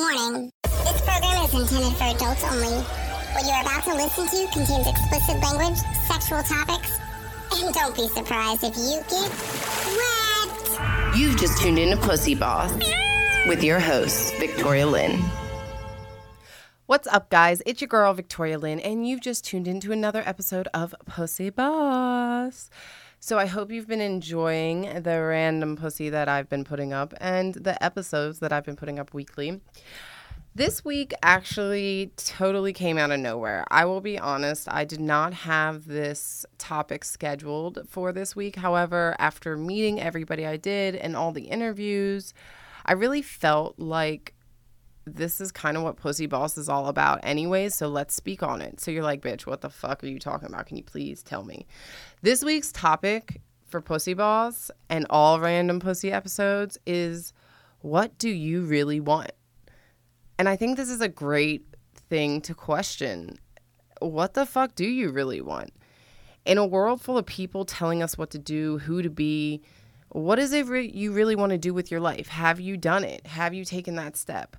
Warning, this program is intended for adults only. What you're about to listen to contains explicit language, sexual topics, and don't be surprised if you get wet. You've just tuned in to Pussy Boss with your host, Victoria Lynn. What's up, guys? It's your girl, Victoria Lynn, and you've just tuned in to another episode of Pussy Boss. So I hope you've been enjoying the random pussy that I've been putting up and the episodes that I've been putting up weekly. This week actually totally came out of nowhere. I will be honest, I did not have this topic scheduled for this week. However, after meeting everybody I did and all the interviews, I really felt like this is kind of what Pussy Boss is all about anyway, so let's speak on it. So you're like, bitch, what the fuck are you talking about? Can you please tell me? This week's topic for Pussy Boss and all random pussy episodes is, what do you really want? And I think this is a great thing to question. What the fuck do you really want? In a world full of people telling us what to do, who to be, what is it you really want to do with your life? Have you done it? Have you taken that step?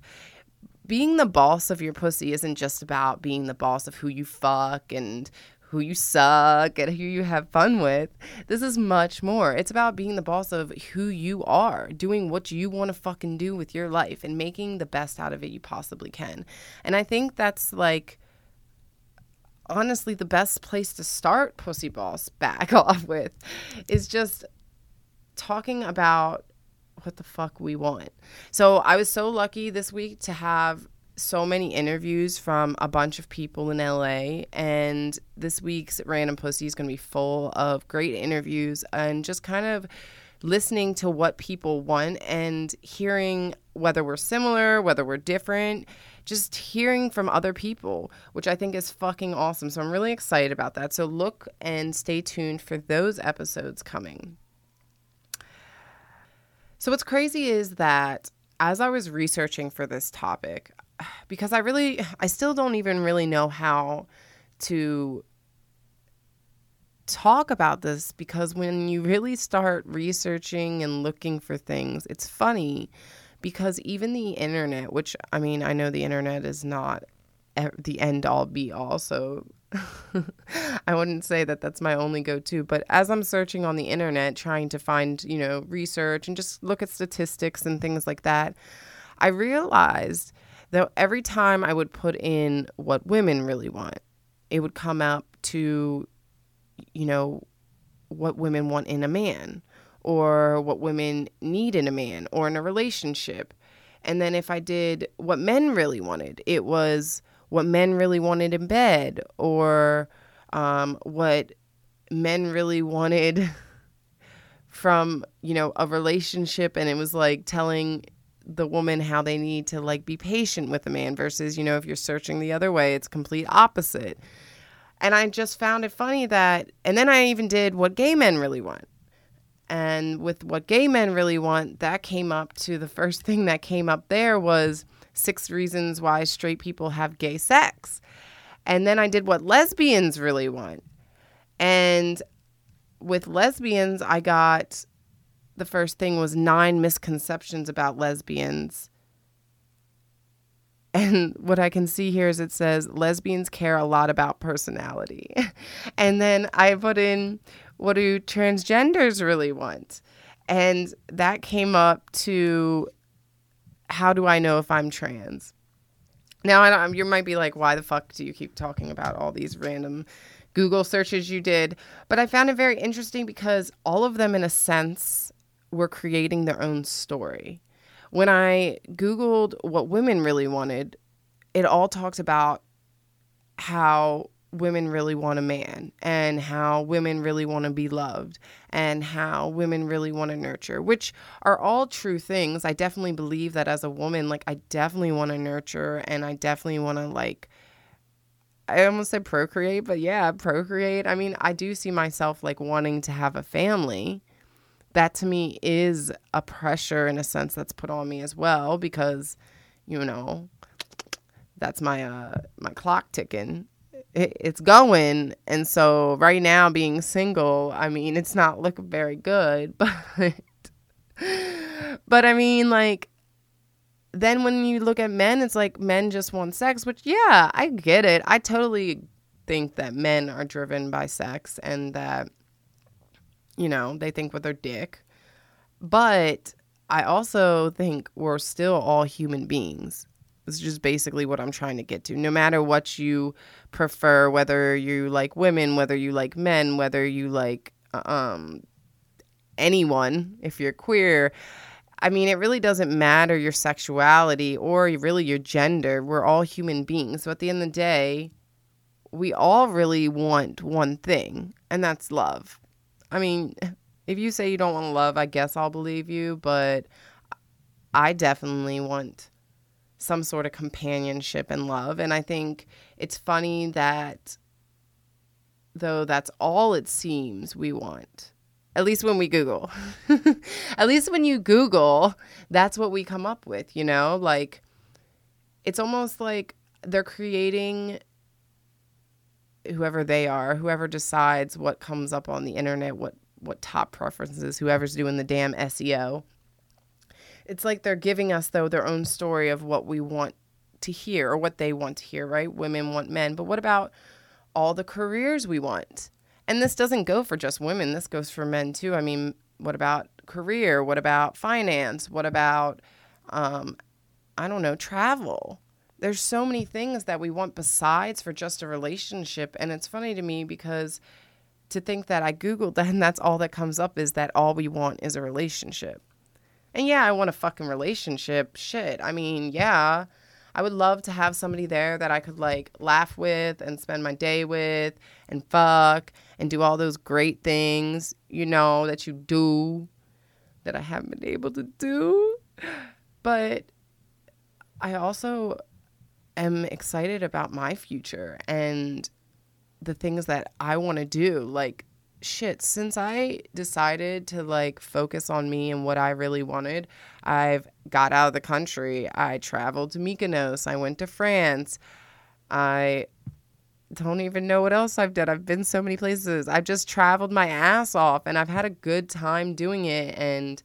Being the boss of your pussy isn't just about being the boss of who you fuck and who you suck and who you have fun with. This is much more. It's about being the boss of who you are, doing what you want to fucking do with your life and making the best out of it you possibly can. And I think that's like honestly the best place to start Pussy Boss back off with is just talking about what the fuck we want. So I was so lucky this week to have so many interviews from a bunch of people in LA, and this week's Random Pussy is going to be full of great interviews and just kind of listening to what people want and hearing whether we're similar, whether we're different, just hearing from other people, which I think is fucking awesome. So I'm really excited about that. So look and stay tuned for those episodes coming. So what's crazy is that as I was researching for this topic, because I still don't even really know how to talk about this, because when you really start researching and looking for things, it's funny because even the internet, which I mean, I know the internet is not the end all be all, so I wouldn't say that that's my only go-to, but as I'm searching on the internet, trying to find, research and just look at statistics and things like that, I realized that every time I would put in what women really want, it would come up to, what women want in a man or what women need in a man or in a relationship. And then if I did what men really wanted, it was what men really wanted in bed, or what men really wanted from, a relationship. And it was like telling the woman how they need to like be patient with a man versus, if you're searching the other way, it's complete opposite. And I just found it funny that, and then I even did what gay men really want. And with what gay men really want, that came up to the first thing that came up there was 6 reasons why straight people have gay sex. And then I did what lesbians really want. And with lesbians, I got the first thing was 9 misconceptions about lesbians. And what I can see here is it says lesbians care a lot about personality. And then I put in, what do transgenders really want? And that came up to, how do I know if I'm trans? Now, you might be like, why the fuck do you keep talking about all these random Google searches you did? But I found it very interesting because all of them, in a sense, were creating their own story. When I Googled what women really wanted, it all talked about how women really want a man and how women really want to be loved and how women really want to nurture, which are all true things. I definitely believe that as a woman, like I definitely want to nurture and I definitely want to like, I almost said procreate, but yeah, procreate. I mean, I do see myself like wanting to have a family. That to me is a pressure in a sense that's put on me as well, because, that's my clock ticking. It's going, and so right now being single, I mean, it's not looking very good, but I mean, like, then when you look at men, it's like men just want sex, which, yeah, I get it. I totally think that men are driven by sex and that, you know, they think with their dick. But I also think we're still all human beings. It's just basically what I'm trying to get to. No matter what you prefer, whether you like women, whether you like men, whether you like anyone, if you're queer, I mean, it really doesn't matter your sexuality or really your gender. We're all human beings. So at the end of the day, we all really want one thing, and that's love. I mean, if you say you don't want love, I guess I'll believe you, but I definitely want some sort of companionship and love. And I think it's funny that, though, that's all it seems we want, at least when we Google. At least when you Google, that's what we come up with, you know? Like, it's almost like they're creating, whoever they are, whoever decides what comes up on the internet, what top preferences, whoever's doing the damn SEO. It's like they're giving us, though, their own story of what we want to hear or what they want to hear, right? Women want men. But what about all the careers we want? And this doesn't go for just women. This goes for men, too. I mean, what about career? What about finance? What about, I don't know, travel? There's so many things that we want besides for just a relationship. And it's funny to me because to think that I Googled that and that's all that comes up is that all we want is a relationship. And yeah, I want a fucking relationship. Shit. I mean, yeah, I would love to have somebody there that I could like laugh with and spend my day with and fuck and do all those great things, you know, that you do that I haven't been able to do. But I also am excited about my future and the things that I want to do. Like, shit, since I decided to like focus on me and what I really wanted, I've got out of the country. I traveled to Mykonos. I went to France. I don't even know what else I've done. I've been so many places. I've just traveled my ass off and I've had a good time doing it. And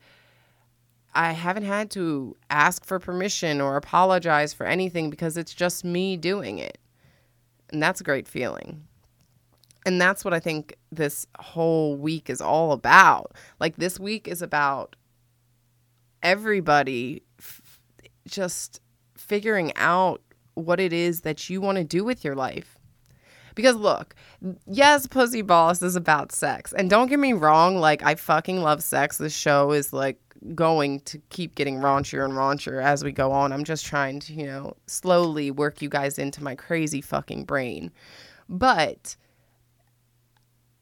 I haven't had to ask for permission or apologize for anything because it's just me doing it. And that's a great feeling. And that's what I think this whole week is all about. Like, this week is about everybody just figuring out what it is that you want to do with your life. Because, look, yes, Pussy Boss is about sex. And don't get me wrong, like, I fucking love sex. This show is, like, going to keep getting raunchier and raunchier as we go on. I'm just trying to, you know, slowly work you guys into my crazy fucking brain. But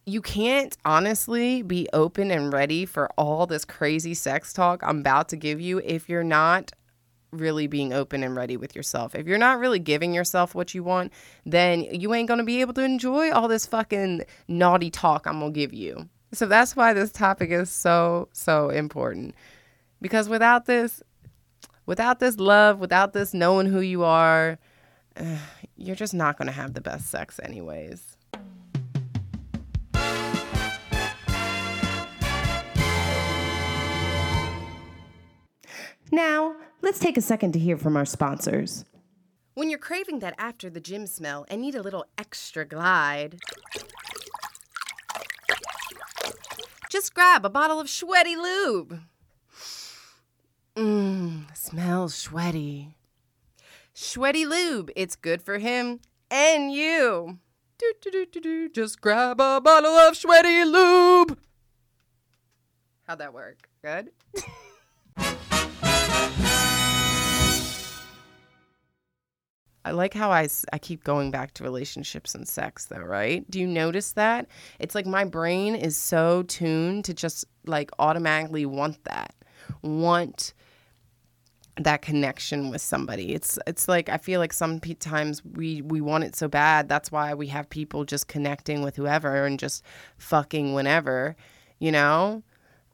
you can't honestly be open and ready for all this crazy sex talk I'm about to give you if you're not really being open and ready with yourself. If you're not really giving yourself what you want, then you ain't going to be able to enjoy all this fucking naughty talk I'm going to give you. So that's why this topic is so, so important. Because without this love, without this knowing who you are, you're just not going to have the best sex anyways. Now, let's take a second to hear from our sponsors. When you're craving that after the gym smell and need a little extra glide, just grab a bottle of Sweaty Lube. Smells sweaty. Sweaty Lube, it's good for him and you. Just grab a bottle of Sweaty Lube. How'd that work? Good? I like how I keep going back to relationships and sex, though, right? Do you notice that? It's like my brain is so tuned to just, like, automatically want that connection with somebody. It's like I feel like sometimes we want it so bad. That's why we have people just connecting with whoever and just fucking whenever, you know?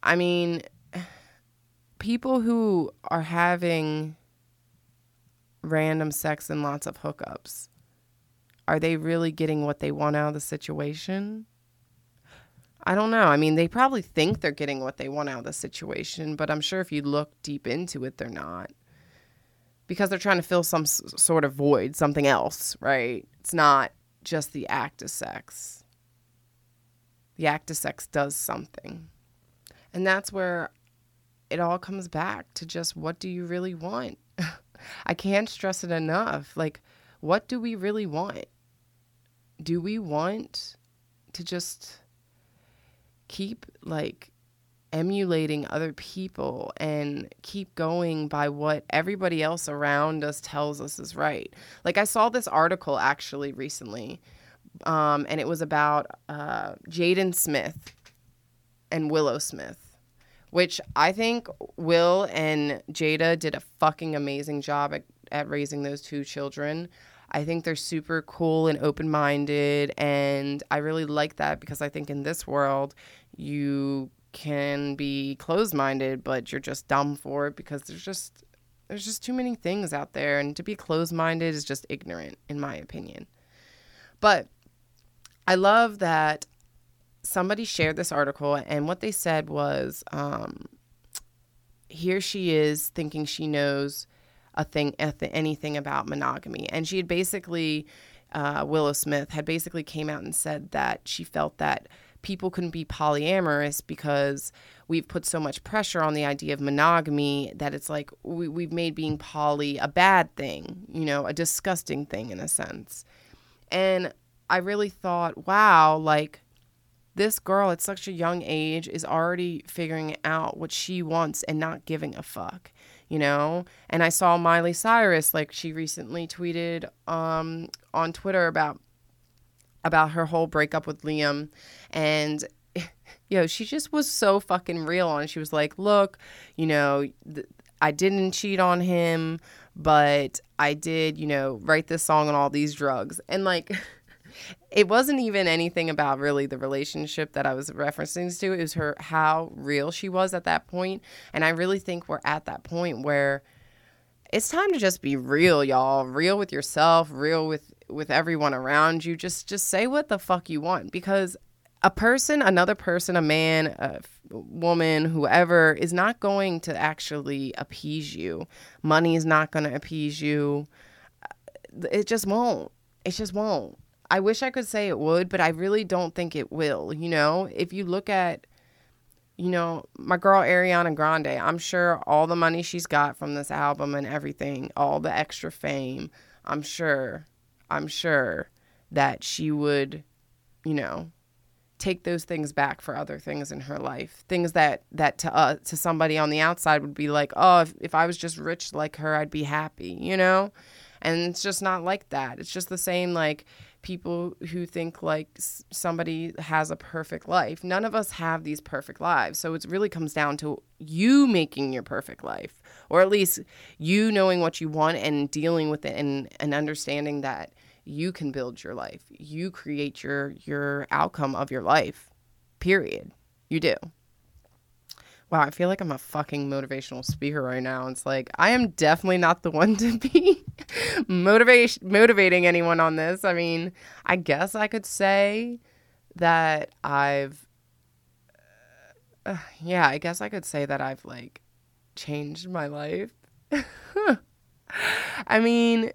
I mean, people who are having random sex and lots of hookups. Are they really getting what they want out of the situation? I don't know. I mean, they probably think they're getting what they want out of the situation, but I'm sure if you look deep into it, they're not. because they're trying to fill some sort of void, something else, right? It's not just the act of sex. The act of sex does something. And that's where it all comes back to just, what do you really want? I can't stress it enough. Like, what do we really want? Do we want to just keep, like, emulating other people and keep going by what everybody else around us tells us is right? Like, I saw this article actually recently, and it was about Jaden Smith and Willow Smith. Which I think Will and Jada did a fucking amazing job at raising those two children. I think they're super cool and open-minded, and I really like that, because I think in this world you can be closed-minded, but you're just dumb for it, because there's just too many things out there, and to be closed-minded is just ignorant, in my opinion. But I love that somebody shared this article, and what they said was, here she is thinking she knows anything about monogamy. And she had basically, Willow Smith had basically came out and said that she felt that people couldn't be polyamorous because we've put so much pressure on the idea of monogamy that it's like we've made being poly a bad thing, you know, a disgusting thing in a sense. And I really thought, wow, like, this girl at such a young age is already figuring out what she wants and not giving a fuck, you know? And I saw Miley Cyrus, like, she recently tweeted on Twitter about her whole breakup with Liam. And, you know, she just was so fucking real on it. She was like, look, you know, I didn't cheat on him, but I did, you know, write this song on all these drugs. And, like... It wasn't even anything about really the relationship that I was referencing to. It was how real she was at that point. And I really think we're at that point where it's time to just be real, y'all. Real with yourself, real with everyone around you. Just say what the fuck you want. Because another person, a man, a woman, whoever, is not going to actually appease you. Money is not going to appease you. It just won't. It just won't. I wish I could say it would, but I really don't think it will, you know? If you look at, you know, my girl Ariana Grande, I'm sure all the money she's got from this album and everything, all the extra fame, I'm sure that she would, you know, take those things back for other things in her life. Things that to somebody on the outside would be like, oh, if I was just rich like her, I'd be happy, you know? And it's just not like that. It's just the same, like, people who think, like, somebody has a perfect life. None of us have these perfect lives. So it really comes down to you making your perfect life, or at least you knowing what you want and dealing with it and understanding that you can build your life. You create your outcome of your life, period. You do. Wow, I feel like I'm a fucking motivational speaker right now. It's like, I am definitely not the one to be motivating anyone on this. I mean, I guess I could say that I've like changed my life. I mean,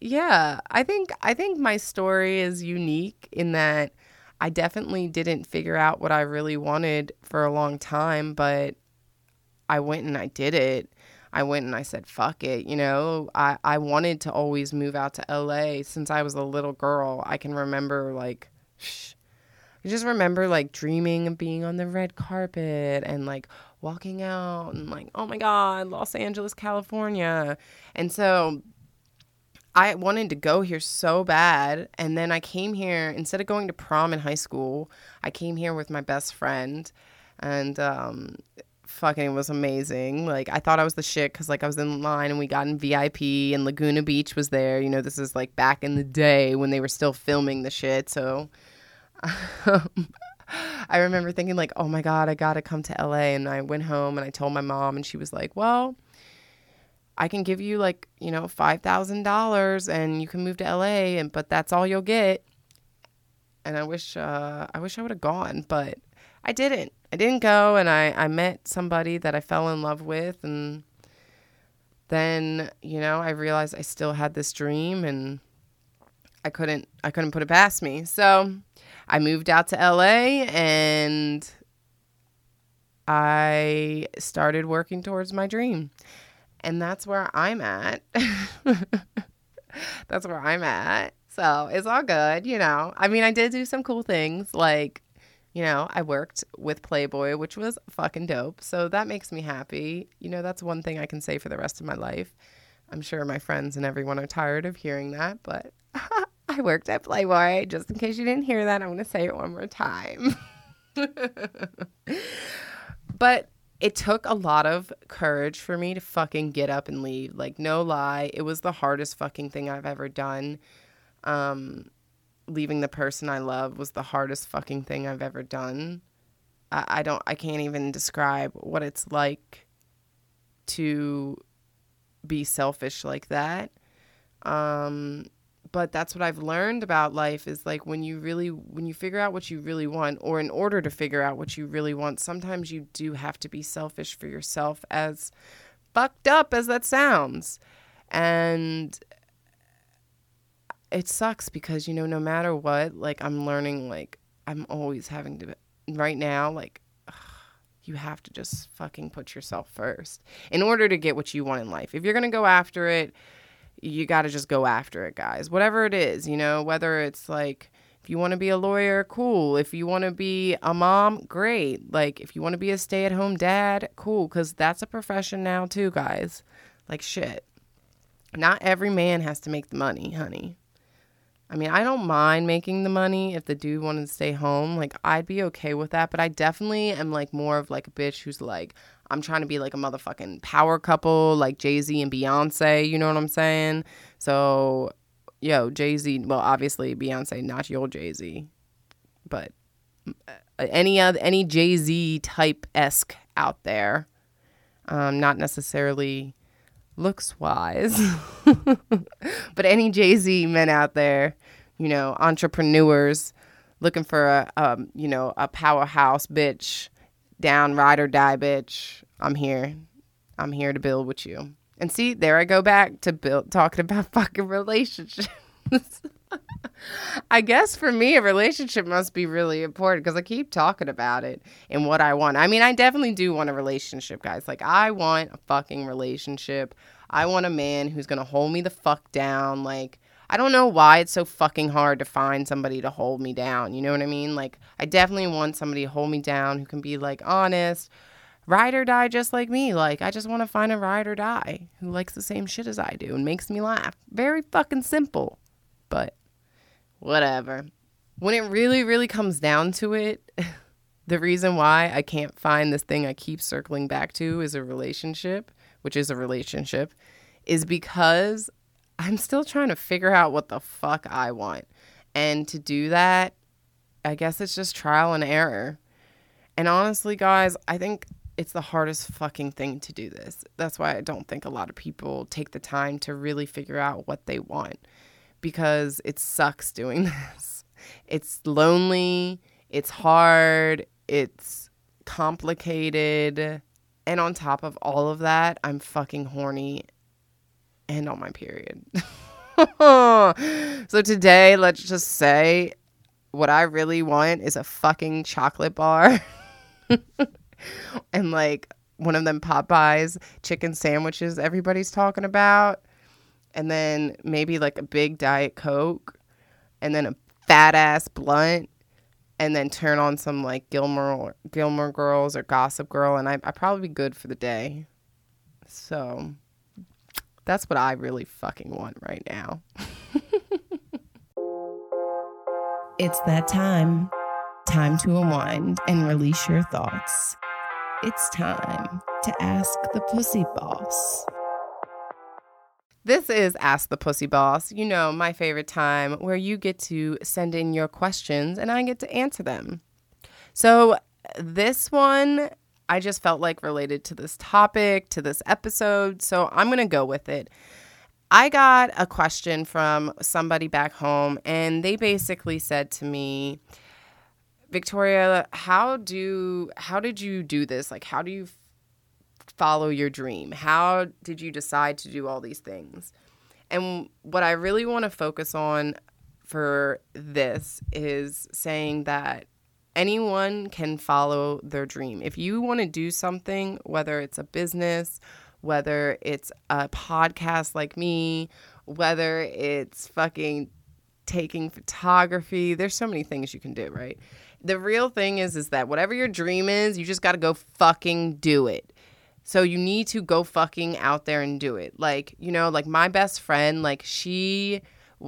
yeah, I think my story is unique in that I definitely didn't figure out what I really wanted for a long time, but I went and I did it. I went and I said, fuck it. You know, I wanted to always move out to LA since I was a little girl. I can remember, like, I just remember, like, dreaming of being on the red carpet and, like, walking out and, like, oh my God, Los Angeles, California. And so I wanted to go here so bad, and then I came here. Instead of going to prom in high school, I came here with my best friend, and fucking, it was amazing. Like, I thought I was the shit because, like, I was in line, and we got in VIP, and Laguna Beach was there. You know, this is, like, back in the day when they were still filming the shit, so... I remember thinking, like, oh, my God, I gotta come to LA, and I went home, and I told my mom, and she was like, well... I can give you, like, you know, $5,000 and you can move to LA, but that's all you'll get. And I wish I would have gone, but I didn't. I didn't go, and I met somebody that I fell in love with, and then, you know, I realized I still had this dream and I couldn't put it past me. So I moved out to LA and I started working towards my dream. And that's where I'm at. That's where I'm at. So it's all good, you know. I mean, I did do some cool things. Like, you know, I worked with Playboy, which was fucking dope. So that makes me happy. You know, that's one thing I can say for the rest of my life. I'm sure my friends and everyone are tired of hearing that, but I worked at Playboy. Just in case you didn't hear that, I'm going to say it one more time. But it took a lot of courage for me to fucking get up and leave. Like, no lie, it was the hardest fucking thing I've ever done. Leaving the person I love was the hardest fucking thing I've ever done. I can't even describe what it's like to be selfish like that. But that's what I've learned about life is like when you figure out what you really want, or in order to figure out what you really want, sometimes you do have to be selfish for yourself, as fucked up as that sounds. And it sucks because, you know, no matter what, like, I'm learning, like, I'm always having to, right now, like, you have to just fucking put yourself first in order to get what you want in life. If you're going to go after it, you got to just go after it, guys. Whatever it is, you know, whether it's, like, if you want to be a lawyer, cool. If you want to be a mom, great. Like, if you want to be a stay-at-home dad, cool, because that's a profession now, too, guys. Like, shit. Not every man has to make the money, honey. I mean, I don't mind making the money if the dude wanted to stay home. Like, I'd be okay with that. But I definitely am, like, more of, like, a bitch who's, like, I'm trying to be, like, a motherfucking power couple, like Jay-Z and Beyonce. You know what I'm saying? So, yo, Jay-Z. Well, obviously, Beyonce, not your Jay-Z. But any Jay-Z type-esque out there. Not necessarily looks-wise. But any Jay-Z men out there, you know, entrepreneurs looking for a powerhouse bitch, down ride or die bitch, I'm here. I'm here to build with you. And see, there I go back to talking about fucking relationships. I guess for me, a relationship must be really important because I keep talking about it and what I want. I mean, I definitely do want a relationship, guys. Like, I want a fucking relationship. I want a man who's going to hold me the fuck down. Like, I don't know why it's so fucking hard to find somebody to hold me down. You know what I mean? Like, I definitely want somebody to hold me down who can be, like, honest, ride or die just like me. Like, I just want to find a ride or die who likes the same shit as I do and makes me laugh. Very fucking simple, but whatever. When it really, really comes down to it, the reason why I can't find this thing I keep circling back to is a relationship, which is a relationship, is because I'm still trying to figure out what the fuck I want. And to do that, I guess it's just trial and error. And honestly, guys, I think it's the hardest fucking thing to do this. That's why I don't think a lot of people take the time to really figure out what they want. Because it sucks doing this. It's lonely, it's hard, it's complicated, and on top of all of that, I'm fucking horny and on my period. So today, let's just say what I really want is a fucking chocolate bar and like one of them Popeyes chicken sandwiches everybody's talking about. And then maybe like a big Diet Coke and then a fat ass blunt and then turn on some like Gilmore Girls or Gossip Girl. And I'd probably be good for the day. So that's what I really fucking want right now. It's that time. Time to unwind and release your thoughts. It's time to ask the Pussy Boss. This is Ask the Pussy Boss, you know, my favorite time where you get to send in your questions and I get to answer them. So this one, I just felt like related to this topic, to this episode, so I'm going to go with it. I got a question from somebody back home and they basically said to me, Victoria, how did you do this? Like, how do you follow your dream? How did you decide to do all these things? And what I really want to focus on for this is saying that anyone can follow their dream. If you want to do something, whether it's a business, whether it's a podcast like me, whether it's fucking taking photography, there's so many things you can do, right? The real thing is that whatever your dream is, you just got to go fucking do it. So you need to go fucking out there and do it. Like, you know, like my best friend, like she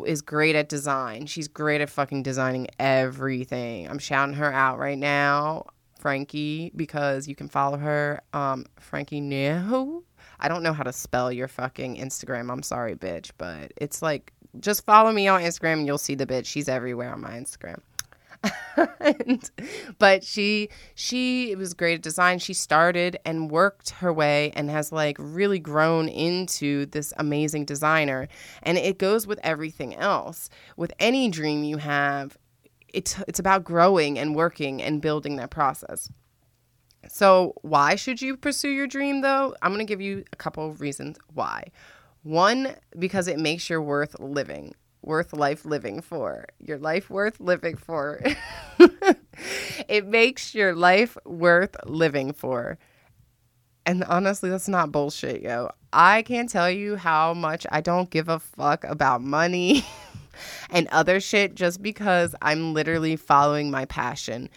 is great at design. She's great at fucking designing everything. I'm shouting her out right now, Frankie, because you can follow her. Frankie Nehu. I don't know how to spell your fucking Instagram. I'm sorry, bitch. But it's like, just follow me on Instagram and you'll see the bitch. She's everywhere on my Instagram. But she was great at design. She started and worked her way and has like really grown into this amazing designer. And it goes with everything else. With any dream you have, it's about growing and working and building that process. So why should you pursue your dream though? I'm going to give you a couple of reasons why. One, because it makes your life worth living for. It makes your life worth living for. And honestly, that's not bullshit, yo. I can't tell you how much I don't give a fuck about money and other shit just because I'm literally following my passion.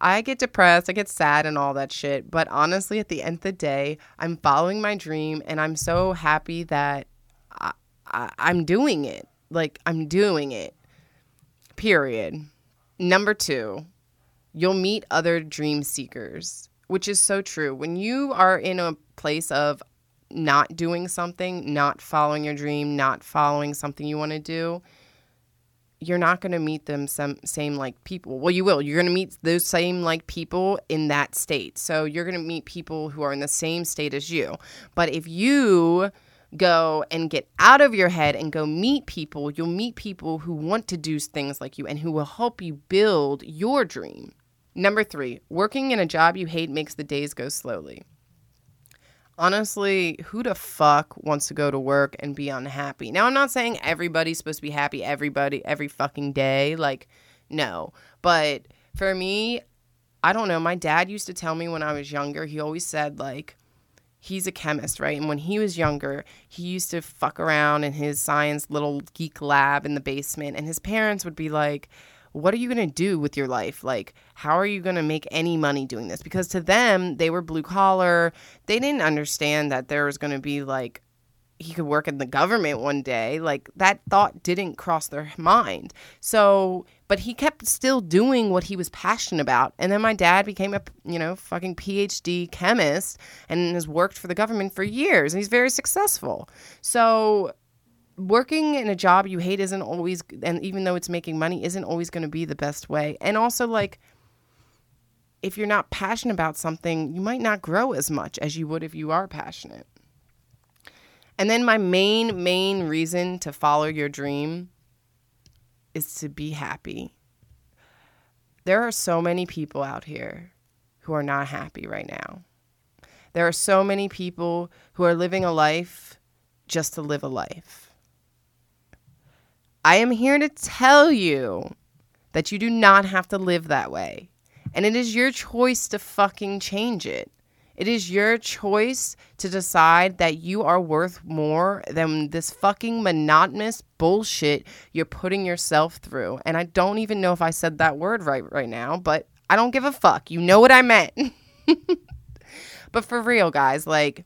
I get depressed, I get sad and all that shit, but honestly, at the end of the day, I'm following my dream and I'm so happy that I'm doing it. Like, I'm doing it, period. Number two, you'll meet other dream seekers, which is so true. When you are in a place of not doing something, not following your dream, not following something you want to do, you're not going to meet them same like people. Well, you will. You're going to meet those same like people in that state. So you're going to meet people who are in the same state as you. But if you go and get out of your head and go meet people, you'll meet people who want to do things like you and who will help you build your dream. Number three, working in a job you hate makes the days go slowly. Honestly, who the fuck wants to go to work and be unhappy? Now, I'm not saying everybody's supposed to be happy every fucking day. Like, no. But for me, I don't know. My dad used to tell me when I was younger, he always said, like, he's a chemist, right? And when he was younger, he used to fuck around in his science little geek lab in the basement. And his parents would be like, what are you going to do with your life? Like, how are you going to make any money doing this? Because to them, they were blue collar. They didn't understand that there was going to be like, he could work in the government one day. Like, that thought didn't cross their mind. So, but he kept still doing what he was passionate about. And then my dad became a, you know, fucking PhD chemist and has worked for the government for years. And he's very successful. So working in a job you hate isn't always, and even though it's making money, isn't always going to be the best way. And also, like, if you're not passionate about something, you might not grow as much as you would if you are passionate. And then my main reason to follow your dream is to be happy. There are so many people out here who are not happy right now. There are so many people who are living a life just to live a life. I am here to tell you that you do not have to live that way. And it is your choice to fucking change it. It is your choice to decide that you are worth more than this fucking monotonous bullshit you're putting yourself through. And I don't even know if I said that word right now, but I don't give a fuck. You know what I meant. But for real, guys, like,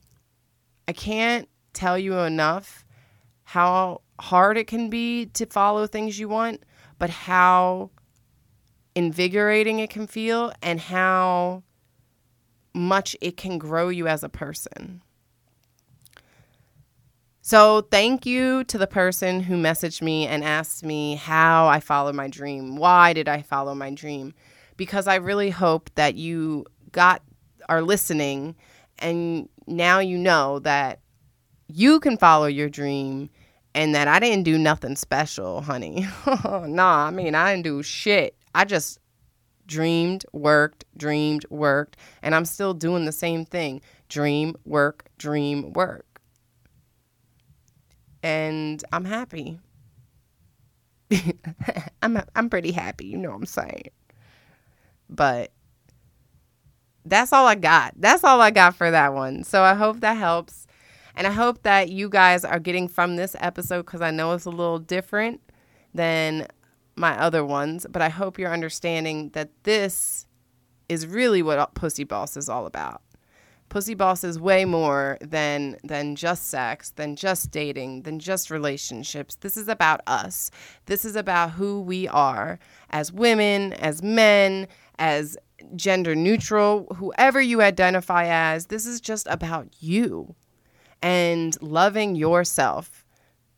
I can't tell you enough how hard it can be to follow things you want, but how invigorating it can feel and how much it can grow you as a person. So thank you to the person who messaged me and asked me how I followed my dream. Why did I follow my dream? Because I really hope that you are listening and now you know that you can follow your dream and that I didn't do nothing special, honey. Nah, I mean, I didn't do shit. I just dreamed, worked, and I'm still doing the same thing. dream work, dream work. And I'm happy. I'm pretty happy, you know what I'm saying? But that's all I got. That's all I got for that one. So I hope that helps. And I hope that you guys are getting from this episode, because I know it's a little different than my other ones, but I hope you're understanding that this is really what Pussy Boss is all about. Pussy Boss is way more than just sex, than just dating, than just relationships. This is about us. This is about who we are as women, as men, as gender neutral, whoever you identify as. This is just about you and loving yourself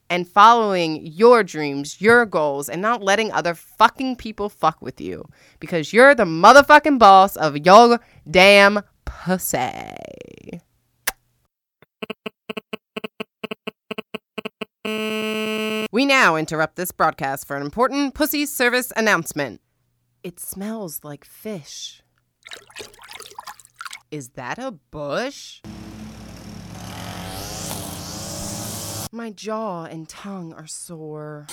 and following your dreams, your goals, and not letting other fucking people fuck with you, because you're the motherfucking boss of your damn pussy. We now interrupt this broadcast for an important pussy service announcement. It smells like fish. Is that a bush? My jaw and tongue are sore.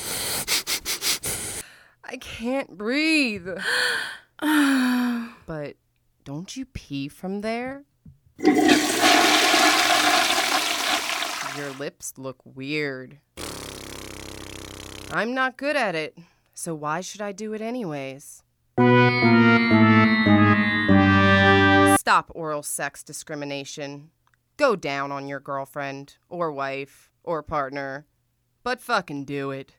I can't breathe. But don't you pee from there? Your lips look weird. I'm not good at it, so why should I do it anyways? Stop oral sex discrimination. Go down on your girlfriend, or wife, or partner, but fucking do it.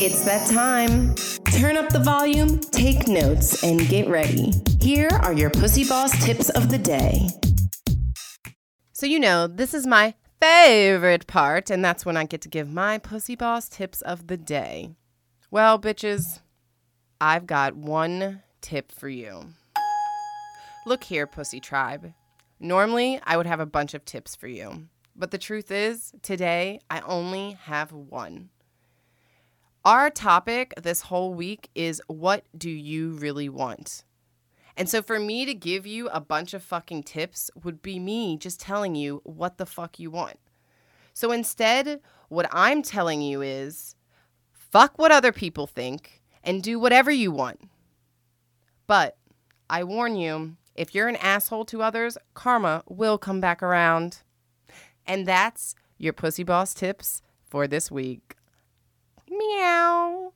It's that time. Turn up the volume, take notes, and get ready. Here are your Pussy Boss tips of the day. So you know, this is my favorite part, and that's when I get to give my Pussy Boss tips of the day. Well, bitches, I've got one tip for you. Look here, Pussy Tribe. Normally, I would have a bunch of tips for you, but the truth is, today, I only have one. Our topic this whole week is, what do you really want? And so for me to give you a bunch of fucking tips would be me just telling you what the fuck you want. So instead, what I'm telling you is, fuck what other people think and do whatever you want. But I warn you, if you're an asshole to others, karma will come back around. And that's your Pussy Boss tips for this week. Meow.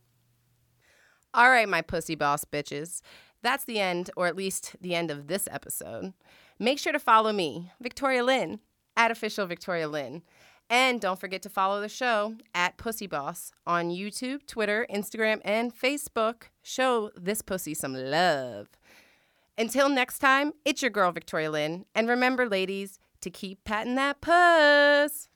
All right, my Pussy Boss bitches. That's the end, or at least the end of this episode. Make sure to follow me, Victoria Lynn, at Official Victoria Lynn. And don't forget to follow the show at Pussy Boss on YouTube, Twitter, Instagram, and Facebook. Show this pussy some love. Until next time, it's your girl, Victoria Lynn. And remember, ladies, to keep patting that puss.